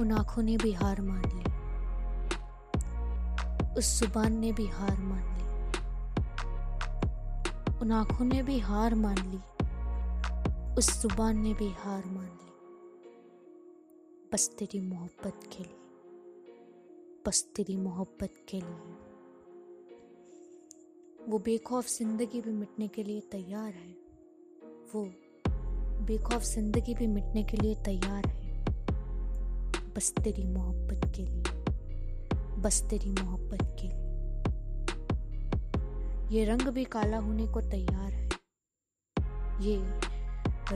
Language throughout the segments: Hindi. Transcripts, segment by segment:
उन आंखों ने भी हार मान ली, उस जुबान ने भी हार मान ली, उन आंखों ने भी हार मान ली, उस जुबान ने भी हार मान ली, बस तेरी मोहब्बत के लिए, बस तेरी मोहब्बत के लिए। वो बेखौफ जिंदगी भी मिटने के लिए तैयार है, वो बेखौफ जिंदगी भी मिटने के लिए तैयार है, बस तेरी मोहब्बत के लिए, बस तेरी मोहब्बत के लिए। ये रंग भी काला होने को तैयार है, ये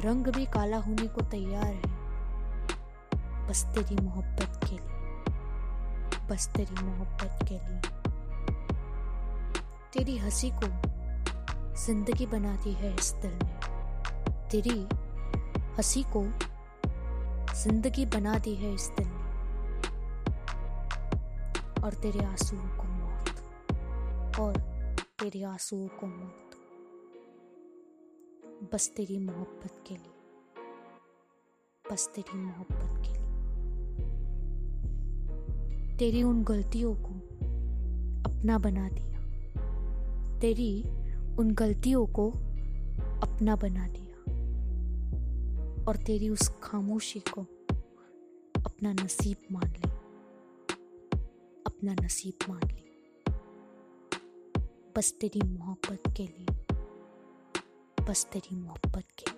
रंग भी काला होने को तैयार है, बस तेरी मोहब्बत के लिए, बस तेरी मोहब्बत के लिए। तेरी हंसी को जिंदगी बनाती है इस दिल ने, तेरी हंसी को जिंदगी बनाती है इस दिल ने, और तेरे आंसुओं को मौत, और तेरे आंसुओं को मौत, बस तेरी मोहब्बत के लिए, बस तेरी मोहब्बत के लिए। तेरी उन गलतियों को अपना बना दिया, तेरी उन गलतियों को अपना बना दिया, और तेरी उस खामोशी को अपना नसीब मान ली, अपना नसीब मान ली, बस तेरी मोहब्बत के लिए, बस तेरी मोहब्बत के लिए।